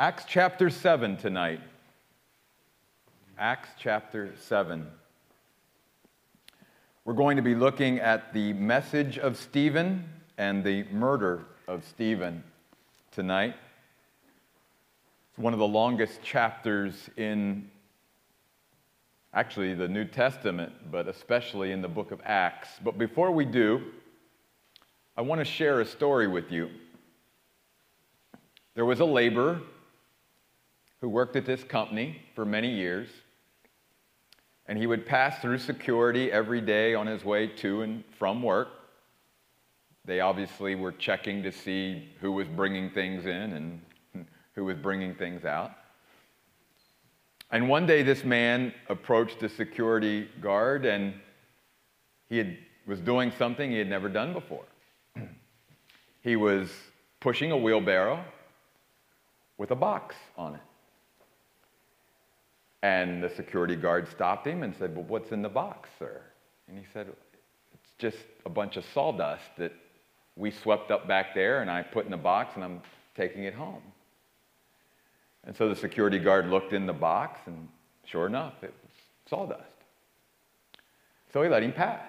Acts chapter 7 tonight. Acts chapter 7. We're going to be looking at the message of Stephen and the murder of Stephen tonight. It's one of the longest chapters in, actually, the New Testament, but especially in the book of Acts. But before we do, I want to share a story with you. There was a laborer who worked at this company for many years, and he would pass through security every day on his way to and from work. They obviously were checking to see who was bringing things in and who was bringing things out. And one day this man approached the security guard, and he was doing something he had never done before. He was pushing a wheelbarrow with a box on it. And the security guard stopped him and said, "Well, what's in the box, sir?" And he said, "It's just a bunch of sawdust that we swept up back there and I put in the box and I'm taking it home." And so the security guard looked in the box, and sure enough, it was sawdust. So he let him pass.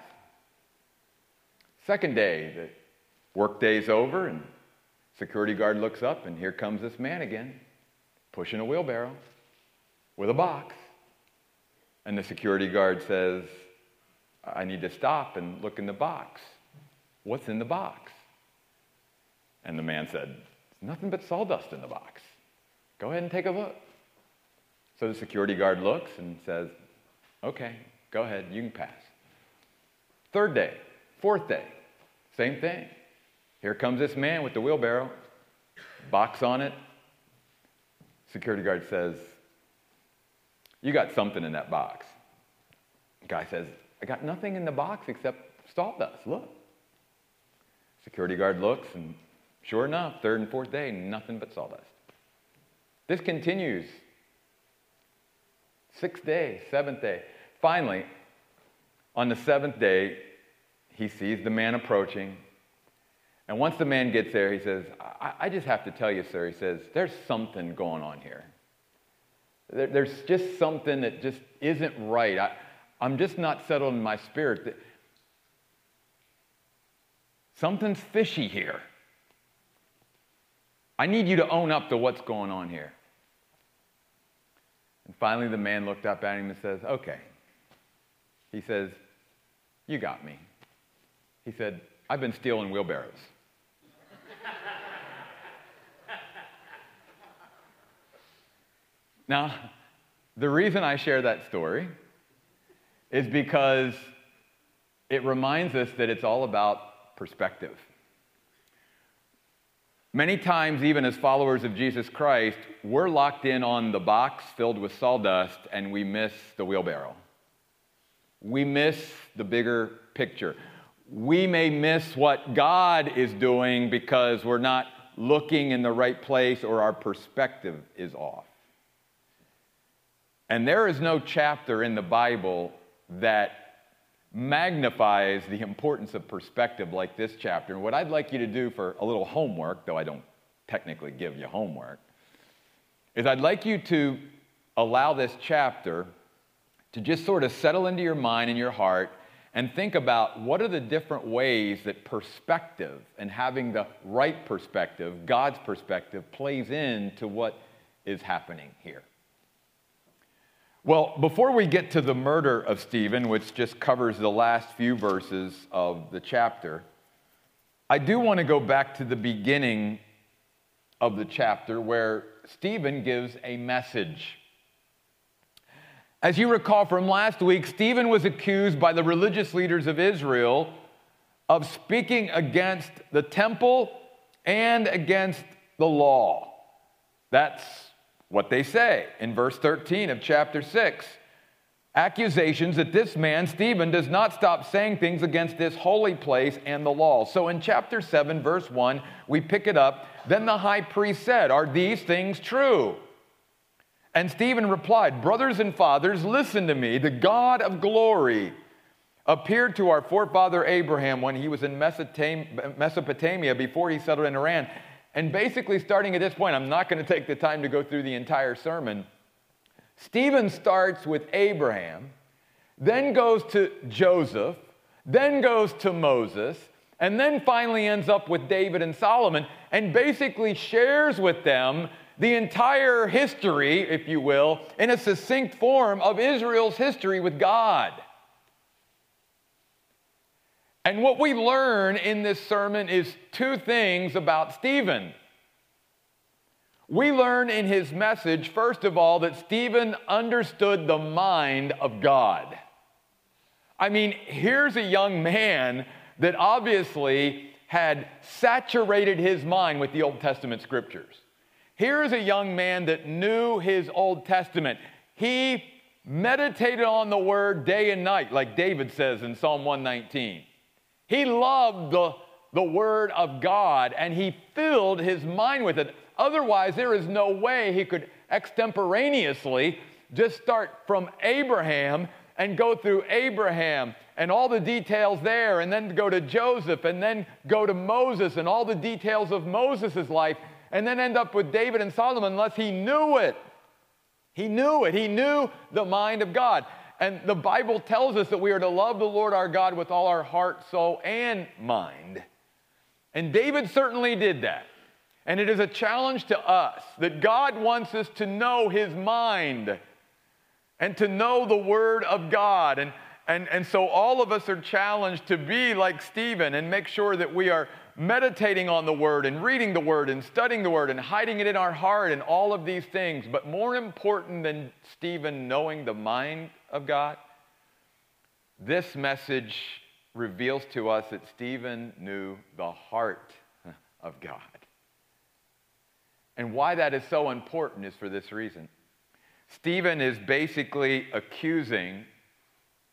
Second day, the workday's over, and security guard looks up, and here comes this man again, pushing a wheelbarrow with a box. And the security guard says, "I need to stop and look in the box. What's in the box?" And the man said, "Nothing but sawdust in the box. Go ahead and take a look." So the security guard looks and says, "Okay, go ahead, you can pass." Third day, fourth day, same thing. Here comes this man with the wheelbarrow, box on it. Security guard says, "You got something in that box." The guy says, "I got nothing in the box except sawdust. Look." Security guard looks, and sure enough, third and fourth day, nothing but sawdust. This continues. Sixth day, seventh day. Finally, on the seventh day, he sees the man approaching. And once the man gets there, he says, I just have to tell you, sir," he says, "there's something going on here. There's just something that just isn't right. I'm just not settled in my spirit. Something's fishy here. I need you to own up to what's going on here." And finally the man looked up at him and says, "Okay." He says, "You got me." He said, "I've been stealing wheelbarrows." Now, the reason I share that story is because it reminds us that it's all about perspective. Many times, even as followers of Jesus Christ, we're locked in on the box filled with sawdust and we miss the wheelbarrow. We miss the bigger picture. We may miss what God is doing because we're not looking in the right place, or our perspective is off. And there is no chapter in the Bible that magnifies the importance of perspective like this chapter. And what I'd like you to do for a little homework, though I don't technically give you homework, is I'd like you to allow this chapter to just sort of settle into your mind and your heart and think about what are the different ways that perspective and having the right perspective, God's perspective, plays into what is happening here. Well, before we get to the murder of Stephen, which just covers the last few verses of the chapter, I do want to go back to the beginning of the chapter where Stephen gives a message. As you recall from last week, Stephen was accused by the religious leaders of Israel of speaking against the temple and against the law. That's what they say in verse 13 of chapter 6. Accusations that this man, Stephen, does not stop saying things against this holy place and the law. So in chapter 7, verse 1, we pick it up. "Then the high priest said, 'Are these things true?' And Stephen replied, 'Brothers and fathers, listen to me. The God of glory appeared to our forefather Abraham when he was in Mesopotamia before he settled in Haran. And basically, starting at this point, I'm not going to take the time to go through the entire sermon. Stephen starts with Abraham, then goes to Joseph, then goes to Moses, and then finally ends up with David and Solomon, and basically shares with them the entire history, if you will, in a succinct form of Israel's history with God. And what we learn in this sermon is two things about Stephen. We learn in his message, first of all, that Stephen understood the mind of God. I mean, here's a young man that obviously had saturated his mind with the Old Testament scriptures. Here's a young man that knew his Old Testament. He meditated on the word day and night, like David says in Psalm 119. He loved the word of God, and he filled his mind with it. Otherwise, there is no way he could extemporaneously just start from Abraham and go through Abraham and all the details there, and then go to Joseph, and then go to Moses and all the details of Moses' life, and then end up with David and Solomon unless he knew it. He knew it. He knew the mind of God. And the Bible tells us that we are to love the Lord our God with all our heart, soul, and mind. And David certainly did that. And it is a challenge to us that God wants us to know his mind and to know the word of God. And so all of us are challenged to be like Stephen and make sure that we are meditating on the word and reading the word and studying the word and hiding it in our heart and all of these things. But more important than Stephen knowing the mind of God, this message reveals to us that Stephen knew the heart of God. And why that is so important is for this reason. Stephen is basically accusing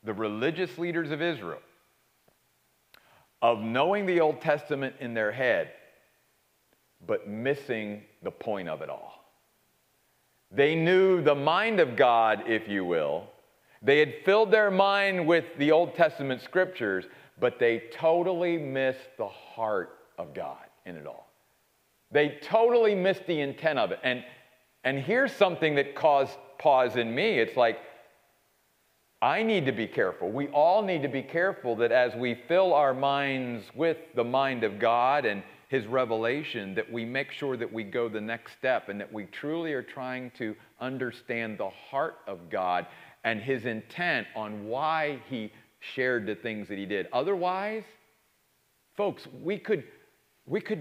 the religious leaders of Israel of knowing the Old Testament in their head, but missing the point of it all. They knew the mind of God, if you will. They had filled their mind with the Old Testament scriptures, but they totally missed the heart of God in it all. They totally missed the intent of it. And here's something that caused pause in me. It's like, I need to be careful. We all need to be careful that as we fill our minds with the mind of God and his revelation, that we make sure that we go the next step and that we truly are trying to understand the heart of God and his intent on why he shared the things that he did. Otherwise, folks, we could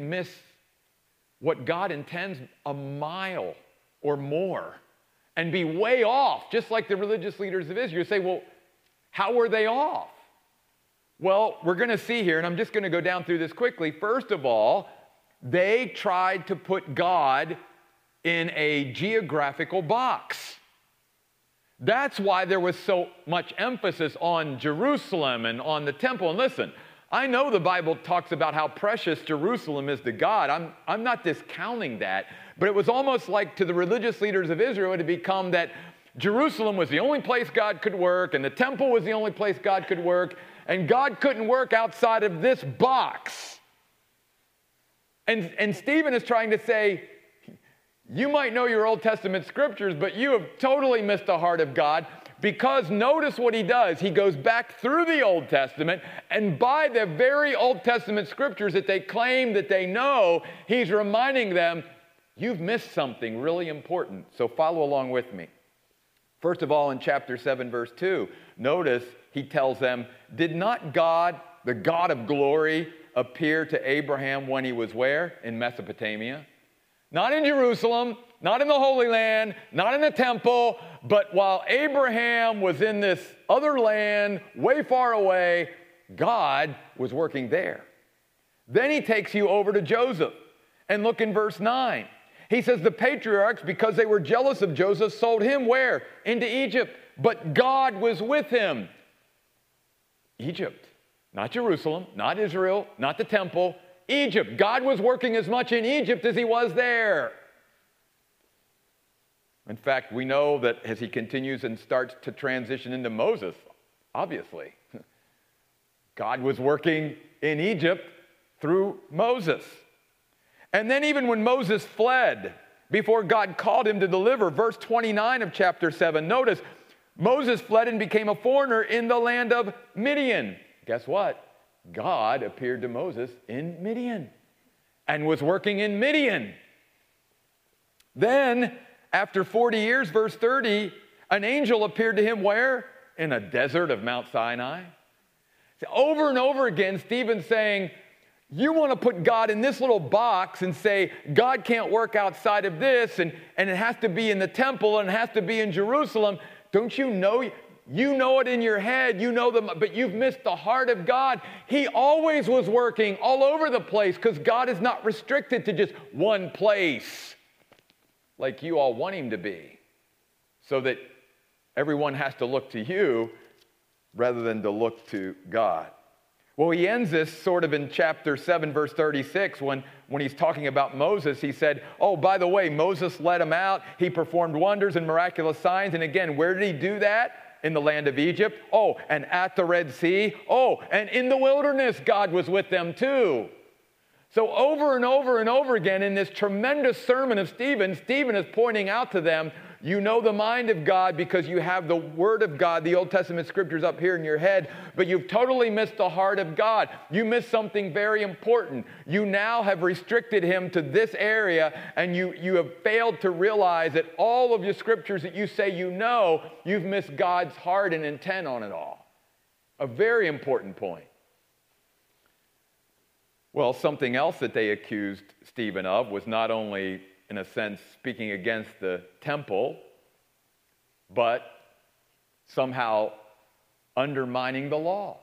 miss what God intends a mile or more and be way off, just like the religious leaders of Israel. You say, well, how were they off? Well, we're going to see here, and I'm just going to go down through this quickly. First of all, they tried to put God in a geographical box. That's why there was so much emphasis on Jerusalem and on the temple. And listen, I know the Bible talks about how precious Jerusalem is to God. I'm not discounting that, but it was almost like to the religious leaders of Israel it had become that Jerusalem was the only place God could work, and the temple was the only place God could work, and God couldn't work outside of this box. And Stephen is trying to say, you might know your Old Testament scriptures, but you have totally missed the heart of God, because notice what he does. He goes back through the Old Testament, and by the very Old Testament scriptures that they claim that they know, he's reminding them, you've missed something really important. So follow along with me. First of all, in chapter 7, verse 2, notice he tells them, did not God, the God of glory, appear to Abraham when he was where? In Mesopotamia. Not in Jerusalem, not in the Holy Land, not in the temple, but while Abraham was in this other land, way far away, God was working there. Then he takes you over to Joseph, and look in verse 9. He says, the patriarchs, because they were jealous of Joseph, sold him where? Into Egypt, but God was with him. Egypt, not Jerusalem, not Israel, not the temple, Egypt. God was working as much in Egypt as he was there. In fact, we know that as he continues and starts to transition into Moses, obviously, God was working in Egypt through Moses. And then even when Moses fled before God called him to deliver, verse 29 of chapter 7, notice, Moses fled and became a foreigner in the land of Midian. Guess what? God appeared to Moses in Midian and was working in Midian. Then, after 40 years, verse 30, an angel appeared to him where? In a desert of Mount Sinai. Over and over again, Stephen's saying, you want to put God in this little box and say, God can't work outside of this, and it has to be in the temple, and it has to be in Jerusalem. Don't you know? You know it in your head, but you've missed the heart of God. He always was working all over the place because God is not restricted to just one place like you all want him to be, so that everyone has to look to you rather than to look to God. Well, he ends this sort of in chapter 7, verse 36, when he's talking about Moses. He said, oh, by the way, Moses led him out. He performed wonders and miraculous signs. And again, where did he do that? In the land of Egypt. Oh, and at the Red Sea. Oh, and in the wilderness, God was with them too. So over and over and over again in this tremendous sermon of Stephen, Stephen is pointing out to them, you know the mind of God because you have the Word of God, the Old Testament Scriptures up here in your head, but you've totally missed the heart of God. You missed something very important. You now have restricted him to this area, and you have failed to realize that all of your Scriptures that you say you know, you've missed God's heart and intent on it all. A very important point. Well, something else that they accused Stephen of was not only, in a sense, speaking against the temple, but somehow undermining the law.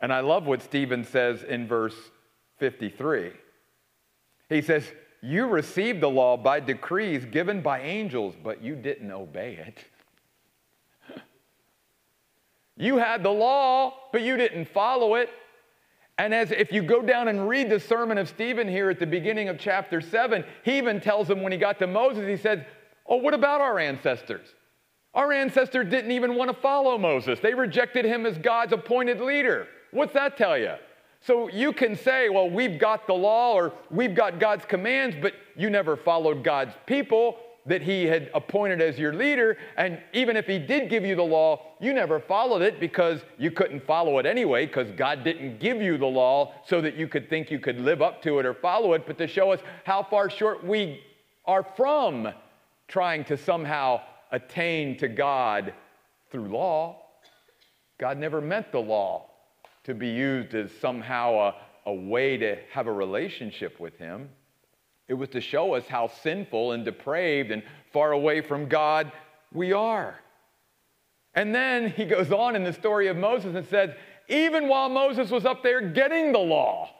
And I love what Stephen says in verse 53. He says, you received the law by decrees given by angels, but you didn't obey it. You had the law, but you didn't follow it. And if you go down and read the sermon of Stephen here at the beginning of chapter 7, he even tells them when he got to Moses, he said, oh, what about our ancestors? Our ancestors didn't even want to follow Moses. They rejected him as God's appointed leader. What's that tell you? So you can say, well, we've got the law or we've got God's commands, but you never followed God's people that he had appointed as your leader. And even if he did give you the law, you never followed it because you couldn't follow it anyway, because God didn't give you the law so that you could think you could live up to it or follow it, but to show us how far short we are from trying to somehow attain to God through law. God never meant the law to be used as somehow a way to have a relationship with him. It was to show us how sinful and depraved and far away from God we are. And then he goes on in the story of Moses and says, even while Moses was up there getting the law,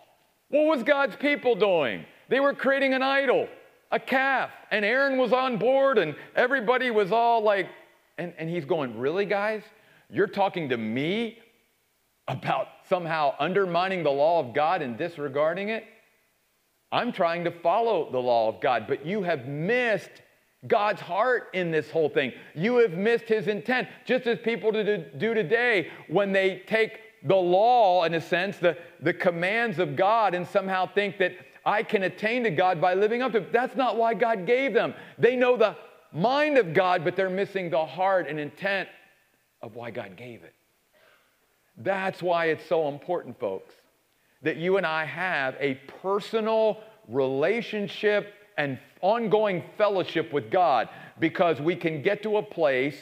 what was God's people doing? They were creating an idol, a calf, and Aaron was on board and everybody was all like, and he's going, really, guys? You're talking to me about somehow undermining the law of God and disregarding it? I'm trying to follow the law of God, but you have missed God's heart in this whole thing. You have missed his intent, just as people do today when they take the law, in a sense, the commands of God, and somehow think that I can attain to God by living up to it. That's not why God gave them. They know the mind of God, but they're missing the heart and intent of why God gave it. That's why it's so important, folks, that you and I have a personal relationship and ongoing fellowship with God, because we can get to a place,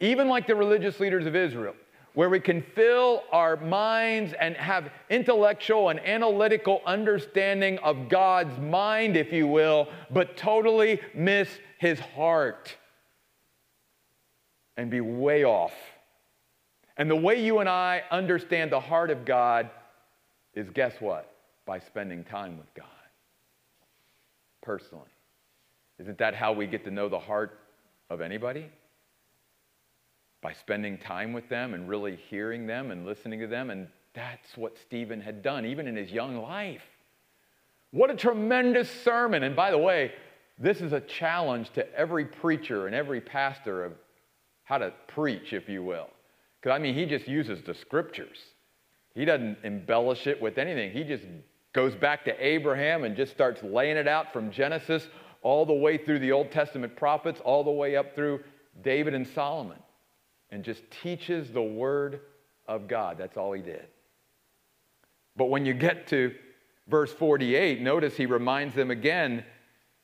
even like the religious leaders of Israel, where we can fill our minds and have intellectual and analytical understanding of God's mind, if you will, but totally miss his heart and be way off. And the way you and I understand the heart of God is, guess what? By spending time with God personally. Isn't that how we get to know the heart of anybody? By spending time with them and really hearing them and listening to them. And that's what Stephen had done, even in his young life. What a tremendous sermon. And by the way, this is a challenge to every preacher and every pastor of how to preach, if you will. Because, I mean, he just uses the Scriptures. He doesn't embellish it with anything. He just goes back to Abraham and just starts laying it out from Genesis all the way through the Old Testament prophets, all the way up through David and Solomon, and just teaches the Word of God. That's all he did. But when you get to verse 48, notice he reminds them again,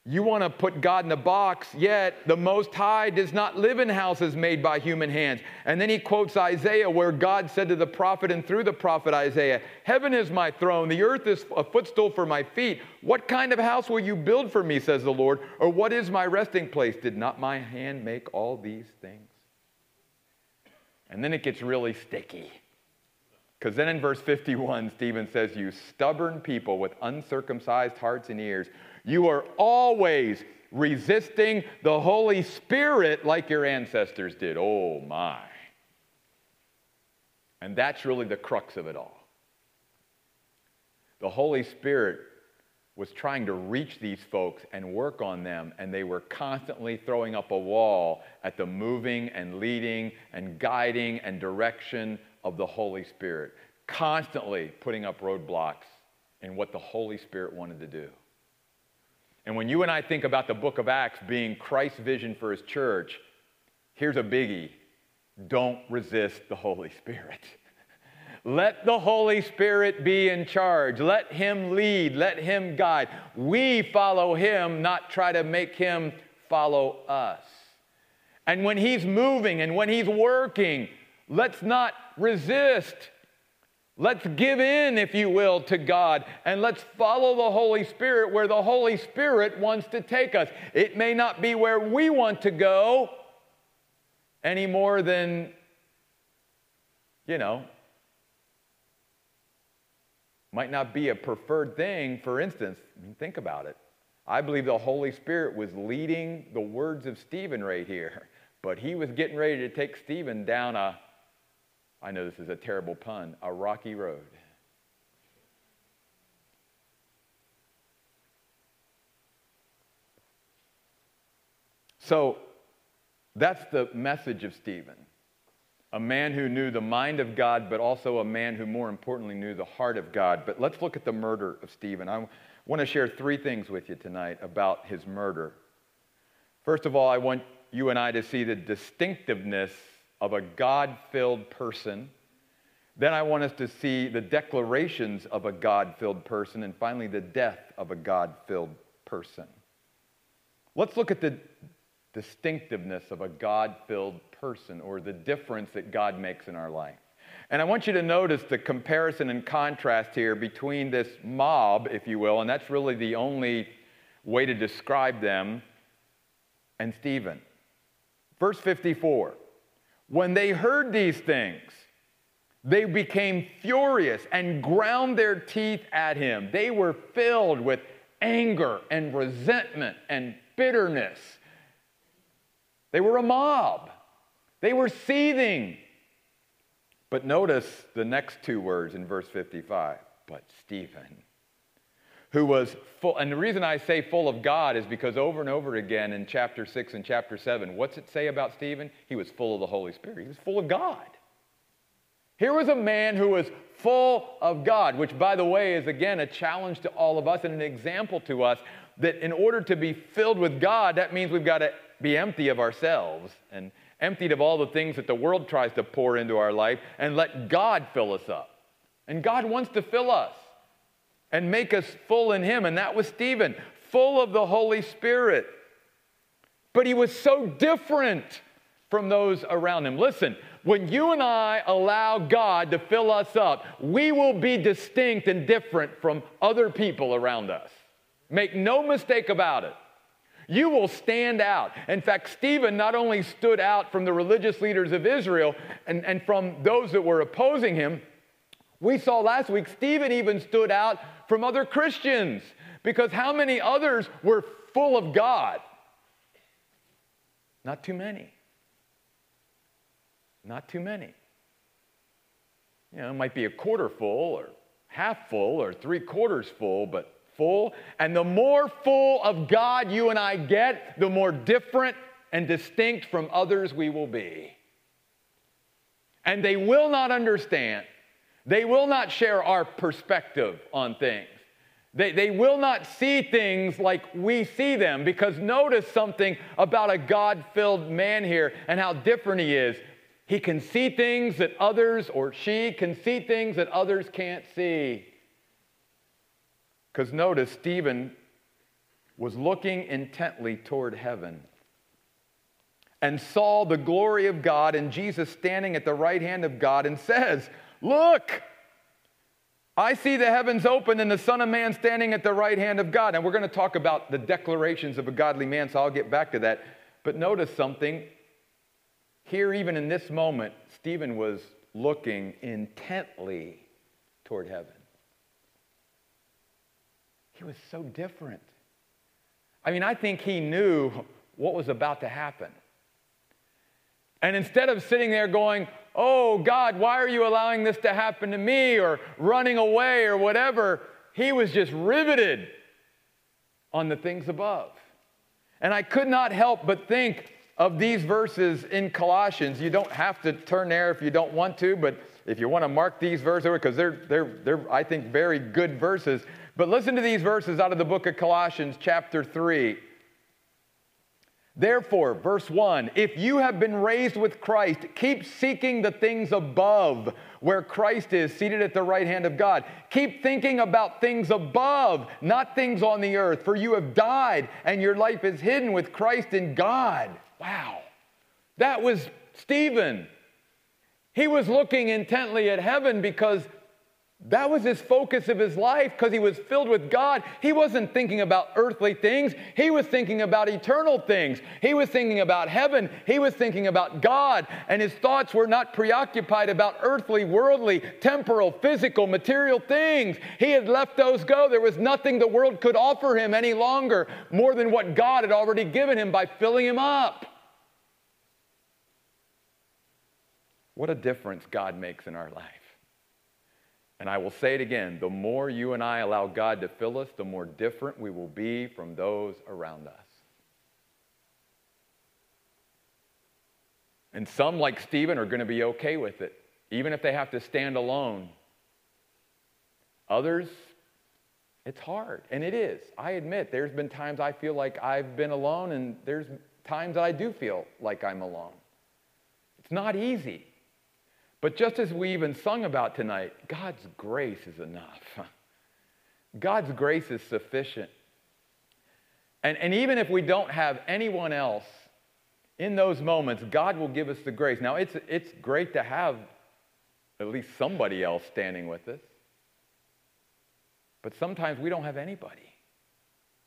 you want to put God in a box, yet the Most High does not live in houses made by human hands. And then he quotes Isaiah, where God said to the prophet and through the prophet Isaiah, heaven is my throne, the earth is a footstool for my feet. What kind of house will you build for me, says the Lord, or what is my resting place? Did not my hand make all these things? And then it gets really sticky. Because then in verse 51, Stephen says, you stubborn people with uncircumcised hearts and ears, you are always resisting the Holy Spirit like your ancestors did. Oh, my. And that's really the crux of it all. The Holy Spirit was trying to reach these folks and work on them, and they were constantly throwing up a wall at the moving and leading and guiding and direction of the Holy Spirit, constantly putting up roadblocks in what the Holy Spirit wanted to do. And when you and I think about the book of Acts being Christ's vision for his church, here's a biggie: don't resist the Holy Spirit. Let the Holy Spirit be in charge. Let him lead. Let him guide. We follow him, not try to make him follow us. And when he's moving and when he's working, let's not resist. Let's give in, if you will, to God, and let's follow the Holy Spirit where the Holy Spirit wants to take us. It may not be where we want to go any more than, might not be a preferred thing. For instance, think about it. I believe the Holy Spirit was leading the words of Stephen right here, but he was getting ready to take Stephen down I know this is a terrible pun, a rocky road. So that's the message of Stephen, a man who knew the mind of God, but also a man who, more importantly, knew the heart of God. But let's look at the murder of Stephen. I want to share three things with you tonight about his murder. First of all, I want you and I to see the distinctiveness of a God-filled person. Then I want us to see the declarations of a God-filled person, and finally the death of a God-filled person. Let's look at the distinctiveness of a God-filled person, or the difference that God makes in our life. And I want you to notice the comparison and contrast here between this mob, if you will, and that's really the only way to describe them, and Stephen. Verse 54. When they heard these things, they became furious and ground their teeth at him. They were filled with anger and resentment and bitterness. They were a mob. They were seething. But notice the next two words in verse 55. But Stephen, who was full, and the reason I say full of God is because over and over again in chapter 6 and chapter 7, what's it say about Stephen? He was full of the Holy Spirit. He was full of God. Here was a man who was full of God, which, by the way, is again a challenge to all of us and an example to us that in order to be filled with God, that means we've got to be empty of ourselves and emptied of all the things that the world tries to pour into our life and let God fill us up. And God wants to fill us and make us full in him. And that was Stephen, full of the Holy Spirit. But he was so different from those around him. Listen, when you and I allow God to fill us up, we will be distinct and different from other people around us. Make no mistake about it. You will stand out. In fact, Stephen not only stood out from the religious leaders of Israel and from those that were opposing him, we saw last week, Stephen even stood out from other Christians, because how many others were full of God? Not too many. Not too many. It might be a quarter full or half full or three-quarters full, but full. And the more full of God you and I get, the more different and distinct from others we will be. And they will not understand. They will not share our perspective on things. They will not see things like we see them, because notice something about a God-filled man here and how different he is. He can see things that others, or she can see things that others can't see. Because notice, Stephen was looking intently toward heaven and saw the glory of God and Jesus standing at the right hand of God, and says, "Look! I see the heavens open and the Son of Man standing at the right hand of God." And we're going to talk about the declarations of a godly man, so I'll get back to that. But notice something. Here, even in this moment, Stephen was looking intently toward heaven. He was so different. I mean, I think he knew what was about to happen. And instead of sitting there going, "Oh, God, why are you allowing this to happen to me?" or running away or whatever, he was just riveted on the things above. And I could not help but think of these verses in Colossians. You don't have to turn there if you don't want to, but if you want to mark these verses, because they're I think, very good verses. But listen to these verses out of the book of Colossians, chapter 3. Therefore, verse 1, if you have been raised with Christ, keep seeking the things above, where Christ is seated at the right hand of God. Keep thinking about things above, not things on the earth, for you have died and your life is hidden with Christ in God. Wow. That was Stephen. He was looking intently at heaven because that was his focus of his life, because he was filled with God. He wasn't thinking about earthly things. He was thinking about eternal things. He was thinking about heaven. He was thinking about God, and his thoughts were not preoccupied about earthly, worldly, temporal, physical, material things. He had let those go. There was nothing the world could offer him any longer more than what God had already given him by filling him up. What a difference God makes in our life. And I will say it again, the more you and I allow God to fill us, the more different we will be from those around us. And some, like Stephen, are going to be okay with it, even if they have to stand alone. Others, it's hard, and it is. I admit, there's been times I feel like I've been alone, and there's times that I do feel like I'm alone. It's not easy. But just as we even sung about tonight, God's grace is enough. God's grace is sufficient. And even if we don't have anyone else, in those moments, God will give us the grace. Now, it's great to have at least somebody else standing with us. But sometimes we don't have anybody.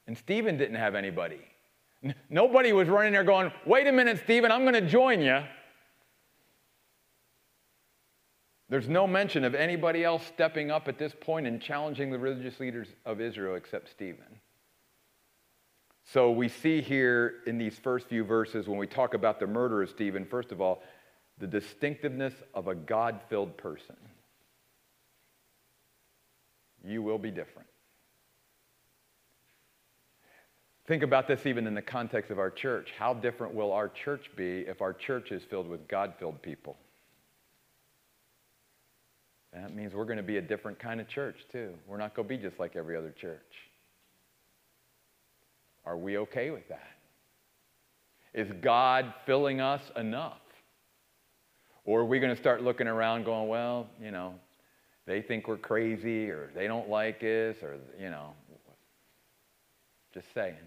And Stephen didn't have anybody. Nobody was running there going, "Wait a minute, Stephen, I'm going to join you." There's no mention of anybody else stepping up at this point and challenging the religious leaders of Israel except Stephen. So we see here in these first few verses, when we talk about the murder of Stephen, first of all, the distinctiveness of a God-filled person. You will be different. Think about this even in the context of our church. How different will our church be if our church is filled with God-filled people? That means we're going to be a different kind of church, too. We're not going to be just like every other church. Are we okay with that? Is God filling us enough? Or are we going to start looking around going, "Well, you know, they think we're crazy, or they don't like us," or, you know, just saying.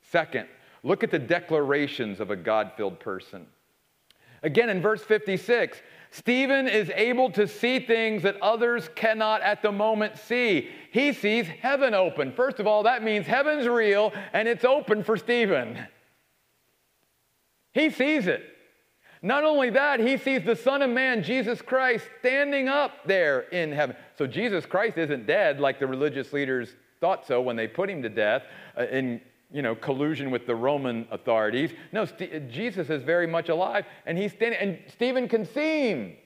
Second, look at the declarations of a God-filled person. Again, in verse 56, Stephen is able to see things that others cannot at the moment see. He sees heaven open. First of all, that means heaven's real and it's open for Stephen. He sees it. Not only that, he sees the Son of Man, Jesus Christ, standing up there in heaven. So Jesus Christ isn't dead like the religious leaders thought so when they put him to death in, you know, collusion with the Roman authorities. No, Jesus is very much alive, and he's standing, and Stephen can see him.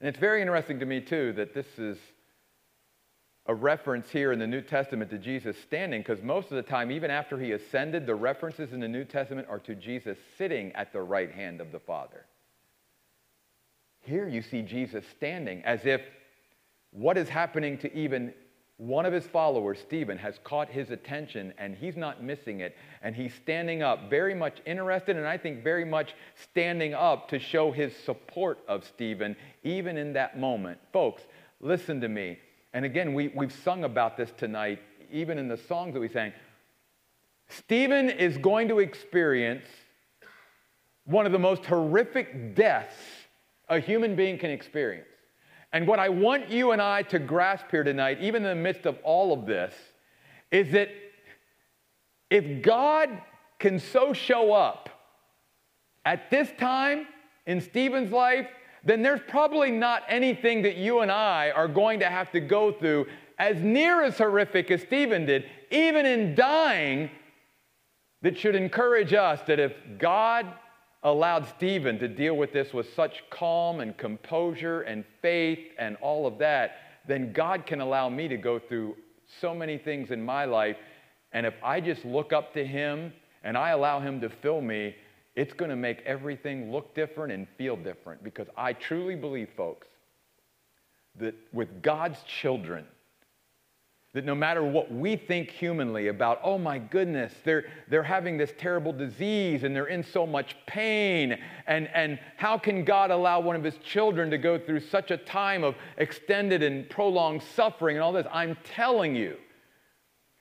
And it's very interesting to me, too, that this is a reference here in the New Testament to Jesus standing, because most of the time, even after he ascended, the references in the New Testament are to Jesus sitting at the right hand of the Father. Here you see Jesus standing as if what is happening to even one of his followers, Stephen, has caught his attention, and he's not missing it. And he's standing up, very much interested, and I think very much standing up to show his support of Stephen, even in that moment. Folks, listen to me. And again, we've sung about this tonight, even in the songs that we sang. Stephen is going to experience one of the most horrific deaths a human being can experience. And what I want you and I to grasp here tonight, even in the midst of all of this, is that if God can so show up at this time in Stephen's life, then there's probably not anything that you and I are going to have to go through as near as horrific as Stephen did, even in dying, that should encourage us that if God allowed Stephen to deal with this with such calm and composure and faith and all of that, then God can allow me to go through so many things in my life. And if I just look up to him and I allow him to fill me, it's going to make everything look different and feel different. Because I truly believe, folks, that with God's children, that no matter what we think humanly about, oh my goodness, they're having this terrible disease and they're in so much pain, and how can God allow one of his children to go through such a time of extended and prolonged suffering and all this? I'm telling you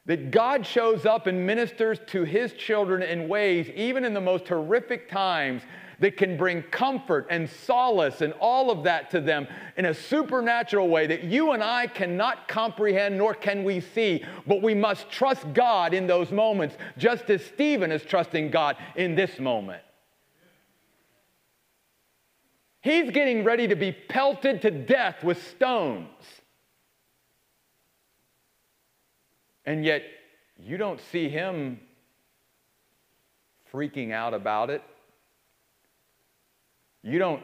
that God shows up and ministers to his children in ways, even in the most horrific times, that can bring comfort and solace and all of that to them in a supernatural way that you and I cannot comprehend, nor can we see. But we must trust God in those moments, just as Stephen is trusting God in this moment. He's getting ready to be pelted to death with stones. And yet, you don't see him freaking out about it. You don't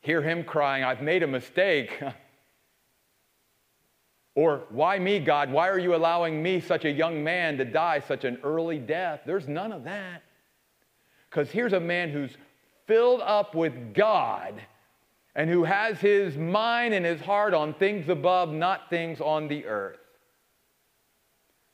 hear him crying, I've made a mistake. Or, why me, God? Why are you allowing me, such a young man, to die such an early death? There's none of that. Because here's a man who's filled up with God and who has his mind and his heart on things above, not things on the earth.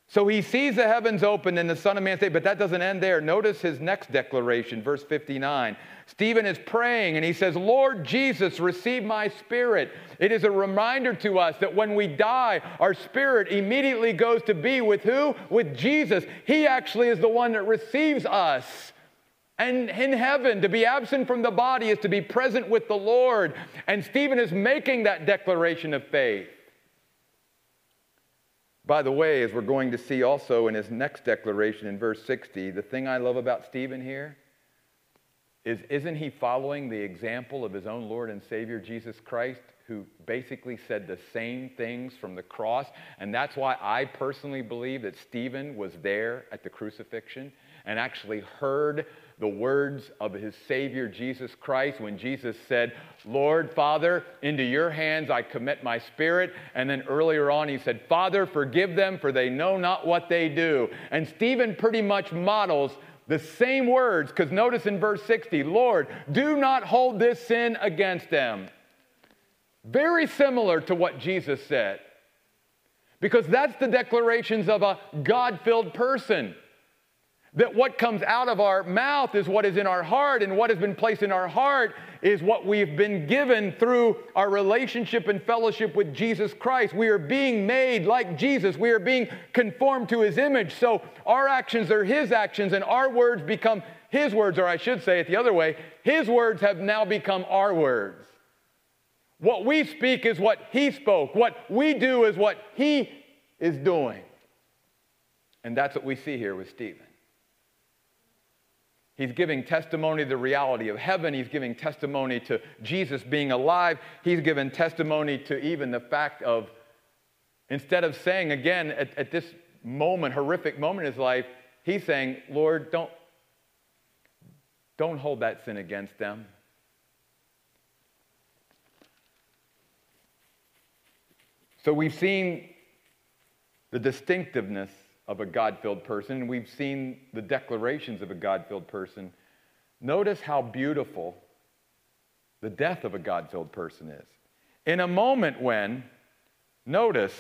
So he sees the heavens open and the Son of Man say, but that doesn't end there. Notice his next declaration, verse 59. Stephen is praying and he says, Lord Jesus, receive my spirit. It is a reminder to us that when we die, our spirit immediately goes to be with who? With Jesus. He actually is the one that receives us. And in heaven, to be absent from the body is to be present with the Lord. And Stephen is making that declaration of faith. By the way, as we're going to see also in his next declaration in verse 60, the thing I love about Stephen here is, isn't he following the example of his own Lord and Savior Jesus Christ, who basically said the same things from the cross? And that's why I personally believe that Stephen was there at the crucifixion and actually heard the words of his Savior Jesus Christ when Jesus said, Lord, Father, into your hands I commit my spirit. And then earlier on he said, Father, forgive them, for they know not what they do. And Stephen pretty much models the same words, because notice in verse 60, Lord, do not hold this sin against them. Very similar to what Jesus said, because that's the declarations of a God-filled person. That what comes out of our mouth is what is in our heart, and what has been placed in our heart is what we've been given through our relationship and fellowship with Jesus Christ. We are being made like Jesus. We are being conformed to his image. So our actions are his actions, and our words become his words, or I should say it the other way, his words have now become our words. What we speak is what he spoke. What we do is what he is doing. And that's what we see here with Stephen. He's giving testimony to the reality of heaven. He's giving testimony to Jesus being alive. He's given testimony to even the fact of, instead of saying, again, at this moment, horrific moment in his life, he's saying, Lord, don't hold that sin against them. So we've seen the distinctiveness of a God-filled person, and we've seen the declarations of a God-filled person. Notice how beautiful the death of a God-filled person is. In a moment when Notice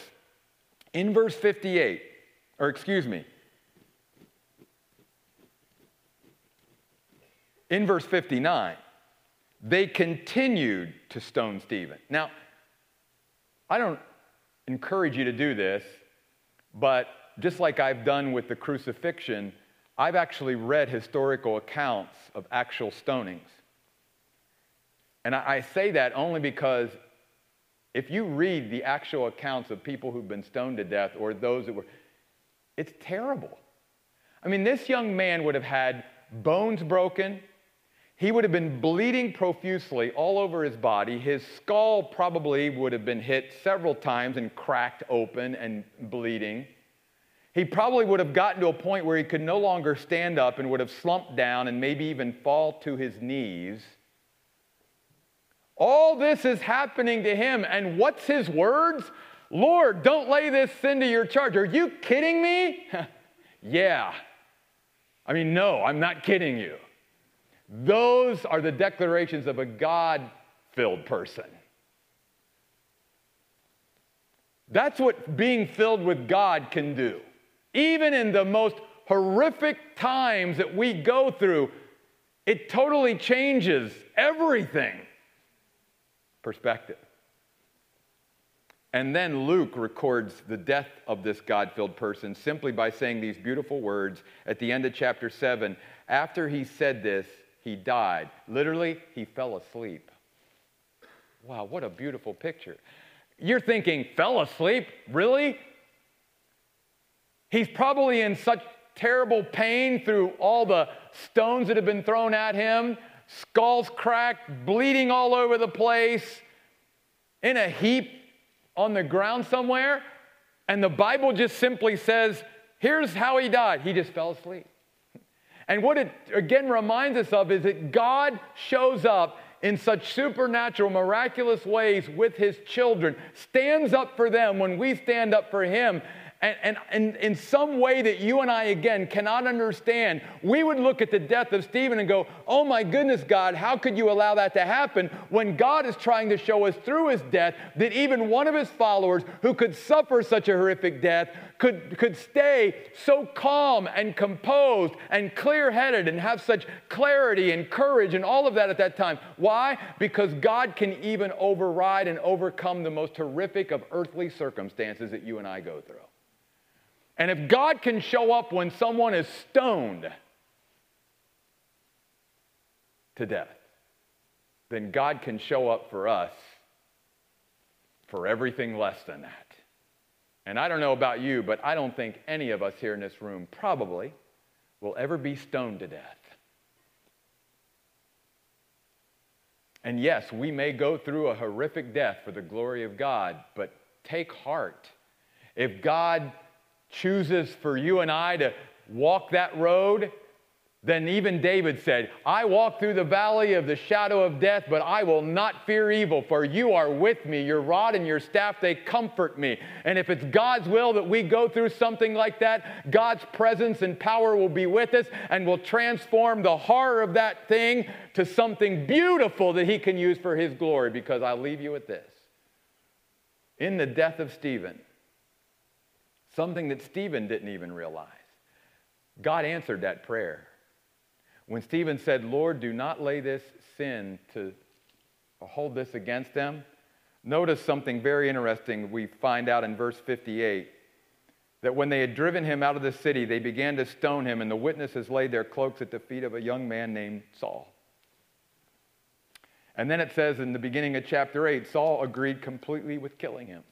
in verse 58, or excuse me, in verse 59, they continued to stone Stephen. Now, I don't encourage you to do this, but just like I've done with the crucifixion, I've actually read historical accounts of actual stonings. And I say that only because if you read the actual accounts of people who've been stoned to death or those that were, it's terrible. I mean, this young man would have had bones broken. He would have been bleeding profusely all over his body. His skull probably would have been hit several times and cracked open and bleeding. He probably would have gotten to a point where he could no longer stand up and would have slumped down and maybe even fall to his knees. All this is happening to him, and what's his words? Lord, don't lay this sin to your charge. Are you kidding me? Yeah. I mean, no, I'm not kidding you. Those are the declarations of a God-filled person. That's what being filled with God can do. Even in the most horrific times that we go through, it totally changes everything. Perspective. And then Luke records the death of this God-filled person simply by saying these beautiful words at the end of chapter 7. After he said this, he died. Literally, he fell asleep. Wow, what a beautiful picture. You're thinking, fell asleep? Really? He's probably in such terrible pain through all the stones that have been thrown at him, skulls cracked, bleeding all over the place, in a heap on the ground somewhere, and the Bible just simply says, here's how he died. He just fell asleep. And what it again reminds us of is that God shows up in such supernatural, miraculous ways with his children, stands up for them when we stand up for him, and in some way that you and I, again, cannot understand. We would look at the death of Stephen and go, oh my goodness, God, how could you allow that to happen, when God is trying to show us through his death that even one of his followers who could suffer such a horrific death could stay so calm and composed and clear-headed and have such clarity and courage and all of that at that time. Why? Because God can even override and overcome the most horrific of earthly circumstances that you and I go through. And if God can show up when someone is stoned to death, then God can show up for us for everything less than that. And I don't know about you, but I don't think any of us here in this room probably will ever be stoned to death. And yes, we may go through a horrific death for the glory of God, but take heart. If God chooses for you and I to walk that road, then even David said, I walk through the valley of the shadow of death, but I will not fear evil, for you are with me. Your rod and your staff, they comfort me. And if it's God's will that we go through something like that, God's presence and power will be with us and will transform the horror of that thing to something beautiful that he can use for his glory. Because I'll leave you with this. In the death of Stephen, something that Stephen didn't even realize, God answered that prayer. When Stephen said, Lord, do not lay this sin to hold this against them, notice something very interesting we find out in verse 58, that when they had driven him out of the city, they began to stone him, and the witnesses laid their cloaks at the feet of a young man named Saul. And then it says in the beginning of chapter 8, Saul agreed completely with killing him.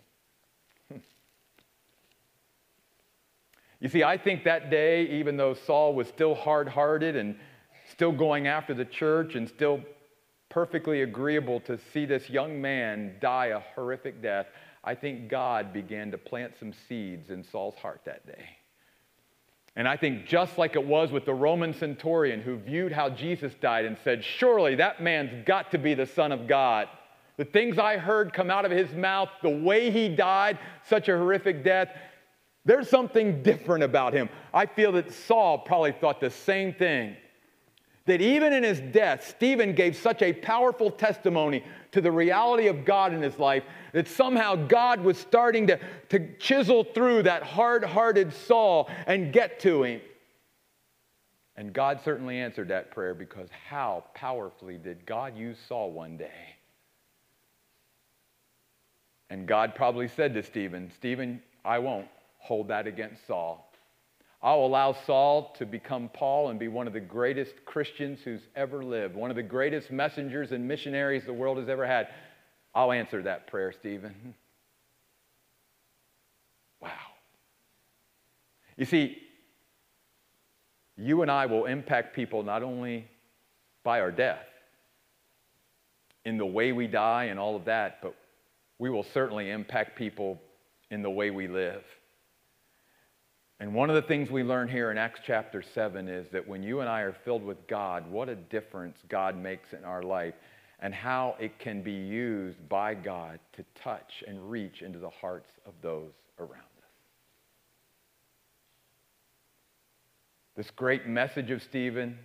You see, I think that day, even though Saul was still hard-hearted and still going after the church and still perfectly agreeable to see this young man die a horrific death, I think God began to plant some seeds in Saul's heart that day. And I think just like it was with the Roman centurion who viewed how Jesus died and said, surely that man's got to be the Son of God. The things I heard come out of his mouth, the way he died, such a horrific death, there's something different about him. I feel that Saul probably thought the same thing. that even in his death, Stephen gave such a powerful testimony to the reality of God in his life that somehow God was starting to chisel through that hard-hearted Saul and get to him. And God certainly answered that prayer, because how powerfully did God use Saul one day? And God probably said to Stephen, "Stephen, I won't hold that against Saul. I'll allow Saul to become Paul and be one of the greatest Christians who's ever lived, one of the greatest messengers and missionaries the world has ever had. I'll answer that prayer, Stephen." Wow. You see, you and I will impact people not only by our death, in the way we die and all of that, but we will certainly impact people in the way we live. And one of the things we learn here in Acts chapter 7 is that when you and I are filled with God, what a difference God makes in our life, and how it can be used by God to touch and reach into the hearts of those around us. This great message of Stephen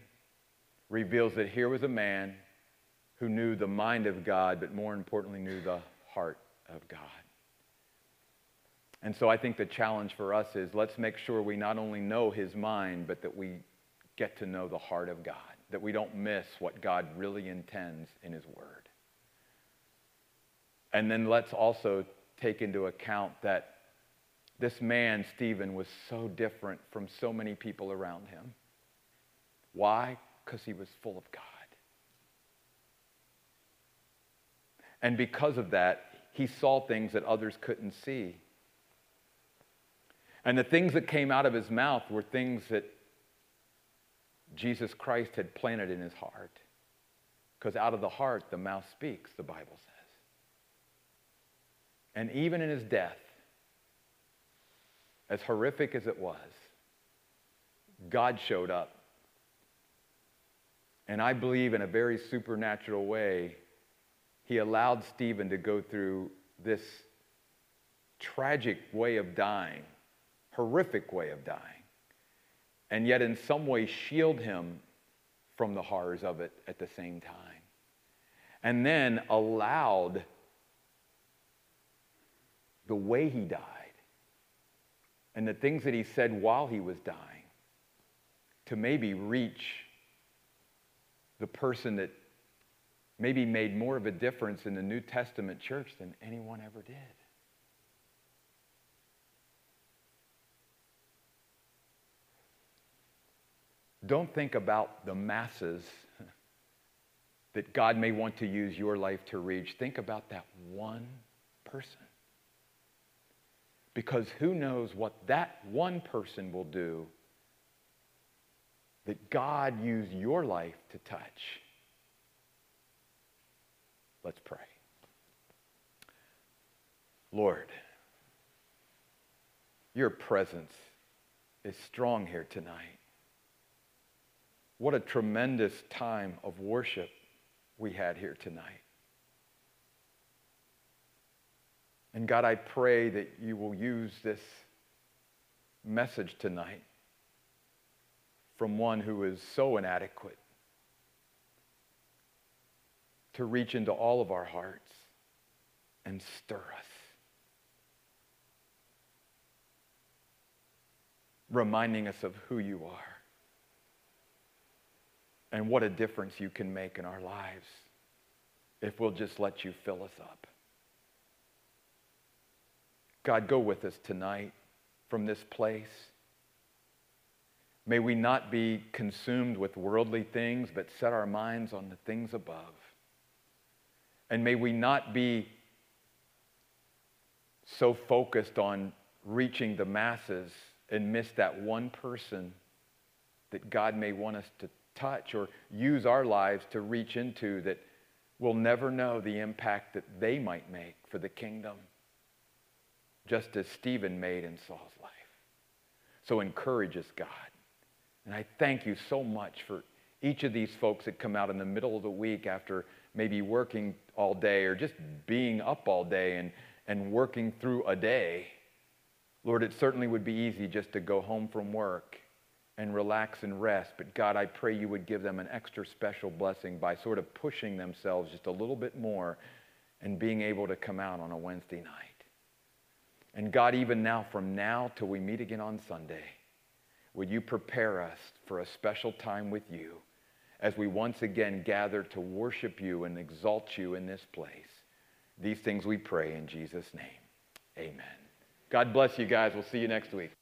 reveals that here was a man who knew the mind of God, but more importantly, knew the heart of God. And so I think the challenge for us is, let's make sure we not only know his mind, but that we get to know the heart of God, that we don't miss what God really intends in his word. And then let's also take into account that this man, Stephen, was so different from so many people around him. Why? Because he was full of God. And because of that, he saw things that others couldn't see. And the things that came out of his mouth were things that Jesus Christ had planted in his heart. Because out of the heart, the mouth speaks, the Bible says. And even in his death, as horrific as it was, God showed up. And I believe in a very supernatural way, he allowed Stephen to go through this tragic way of dying, horrific way of dying, and yet in some way shield him from the horrors of it at the same time, and then allowed the way he died and the things that he said while he was dying to maybe reach the person that maybe made more of a difference in the New Testament church than anyone ever did. Don't think about the masses that God may want to use your life to reach. Think about that one person. Because who knows what that one person will do that God used your life to touch. Let's pray. Lord, your presence is strong here tonight. What a tremendous time of worship we had here tonight. And God, I pray that you will use this message tonight from one who is so inadequate to reach into all of our hearts and stir us. Reminding us of who you are. And what a difference you can make in our lives if we'll just let you fill us up. God, go with us tonight from this place. May we not be consumed with worldly things, but set our minds on the things above. And may we not be so focused on reaching the masses and miss that one person that God may want us to touch or use our lives to reach into, that we'll never know the impact that they might make for the kingdom, just as Stephen made in Saul's life. So encourage us, God. And I thank you so much for each of these folks that come out in the middle of the week after maybe working all day or just being up all day and working through a day. Lord, it certainly would be easy just to go home from work and relax and rest, but God, I pray you would give them an extra special blessing by sort of pushing themselves just a little bit more and being able to come out on a Wednesday night. And God, even now, from now till we meet again on Sunday, would you prepare us for a special time with you as we once again gather to worship you and exalt you in this place. These things we pray in Jesus' name. Amen. God bless you guys. We'll see you next week.